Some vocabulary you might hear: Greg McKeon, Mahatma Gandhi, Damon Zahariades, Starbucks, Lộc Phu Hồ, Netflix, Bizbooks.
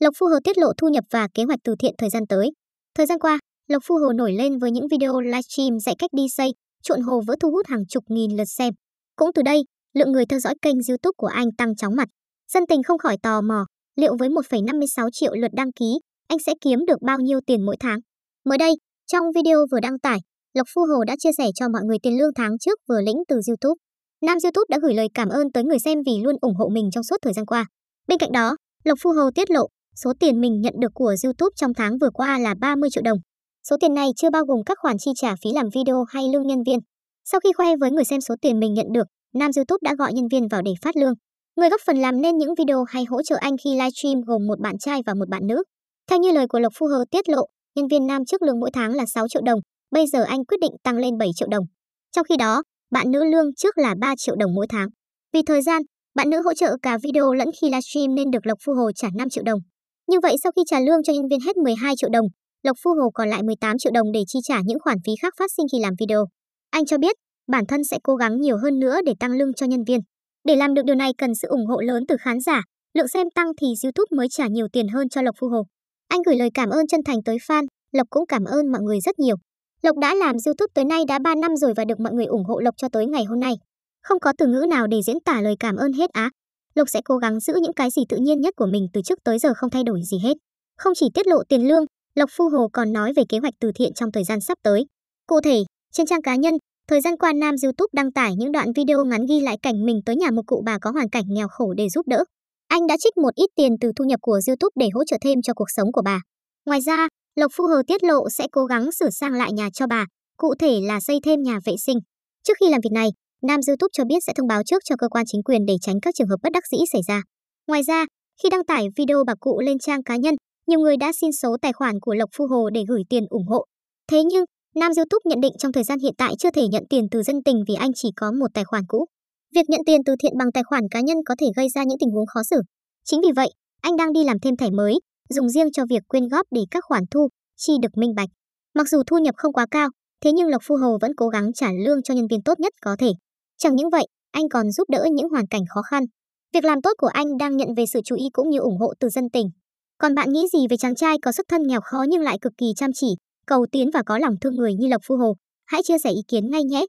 Lộc Phu Hồ tiết lộ thu nhập và kế hoạch từ thiện thời gian tới. Thời gian qua, Lộc Phu Hồ nổi lên với những video livestream dạy cách đi xây, trộn hồ vỡ thu hút hàng chục nghìn lượt xem. Cũng từ đây, lượng người theo dõi kênh YouTube của anh tăng chóng mặt. Dân tình không khỏi tò mò, liệu với 1,56 triệu lượt đăng ký, anh sẽ kiếm được bao nhiêu tiền mỗi tháng? Mới đây, trong video vừa đăng tải, Lộc Phu Hồ đã chia sẻ cho mọi người tiền lương tháng trước vừa lĩnh từ YouTube. Nam YouTube đã gửi lời cảm ơn tới người xem vì luôn ủng hộ mình trong suốt thời gian qua. Bên cạnh đó, Lộc Phu Hồ tiết lộ, số tiền mình nhận được của YouTube trong tháng vừa qua là 30 triệu đồng. Số tiền này chưa bao gồm các khoản chi trả phí làm video hay lương nhân viên. Sau khi khoe với người xem số tiền mình nhận được, nam YouTube đã gọi nhân viên vào để phát lương. Người góp phần làm nên những video hay hỗ trợ anh khi livestream gồm một bạn trai và một bạn nữ. Theo như lời của Lộc Phu Hồ tiết lộ, nhân viên nam trước lương mỗi tháng là 6 triệu đồng, bây giờ anh quyết định tăng lên 7 triệu đồng. Trong khi đó, bạn nữ lương trước là 3 triệu đồng mỗi tháng. Vì thời gian, bạn nữ hỗ trợ cả video lẫn khi livestream nên được Lộc Phu Hồ trả 5 triệu đồng. Như vậy sau khi trả lương cho nhân viên hết 12 triệu đồng, Lộc Phu Hồ còn lại 18 triệu đồng để chi trả những khoản phí khác phát sinh khi làm video. Anh cho biết, bản thân sẽ cố gắng nhiều hơn nữa để tăng lương cho nhân viên. Để làm được điều này cần sự ủng hộ lớn từ khán giả, lượng xem tăng thì YouTube mới trả nhiều tiền hơn cho Lộc Phu Hồ. Anh gửi lời cảm ơn chân thành tới fan, Lộc cũng cảm ơn mọi người rất nhiều. Lộc đã làm YouTube tới nay đã 3 năm rồi và được mọi người ủng hộ Lộc cho tới ngày hôm nay. Không có từ ngữ nào để diễn tả lời cảm ơn hết á. Lộc sẽ cố gắng giữ những cái gì tự nhiên nhất của mình từ trước tới giờ không thay đổi gì hết. Không chỉ tiết lộ tiền lương, Lộc Phu Hồ còn nói về kế hoạch từ thiện trong thời gian sắp tới. Cụ thể, trên trang cá nhân, thời gian qua nam YouTube đăng tải những đoạn video ngắn ghi lại cảnh mình tới nhà một cụ bà có hoàn cảnh nghèo khổ để giúp đỡ. Anh đã trích một ít tiền từ thu nhập của YouTube để hỗ trợ thêm cho cuộc sống của bà. Ngoài ra, Lộc Phu Hồ tiết lộ sẽ cố gắng sửa sang lại nhà cho bà, cụ thể là xây thêm nhà vệ sinh. Trước khi làm việc này, nam YouTube cho biết sẽ thông báo trước cho cơ quan chính quyền để tránh các trường hợp bất đắc dĩ xảy ra. Ngoài ra, khi đăng tải video bà cụ lên trang cá nhân, nhiều người đã xin số tài khoản của Lộc Phu Hồ để gửi tiền ủng hộ. Thế nhưng, nam YouTube nhận định trong thời gian hiện tại chưa thể nhận tiền từ dân tình vì anh chỉ có một tài khoản cũ. Việc nhận tiền từ thiện bằng tài khoản cá nhân có thể gây ra những tình huống khó xử. Chính vì vậy, anh đang đi làm thêm thẻ mới, dùng riêng cho việc quyên góp để các khoản thu chi được minh bạch. Mặc dù thu nhập không quá cao, thế nhưng Lộc Phu Hồ vẫn cố gắng trả lương cho nhân viên tốt nhất có thể. Chẳng những vậy, anh còn giúp đỡ những hoàn cảnh khó khăn. Việc làm tốt của anh đang nhận về sự chú ý cũng như ủng hộ từ dân tình. Còn bạn nghĩ gì về chàng trai có xuất thân nghèo khó nhưng lại cực kỳ chăm chỉ, cầu tiến và có lòng thương người như Lộc Phu Hồ? Hãy chia sẻ ý kiến ngay nhé!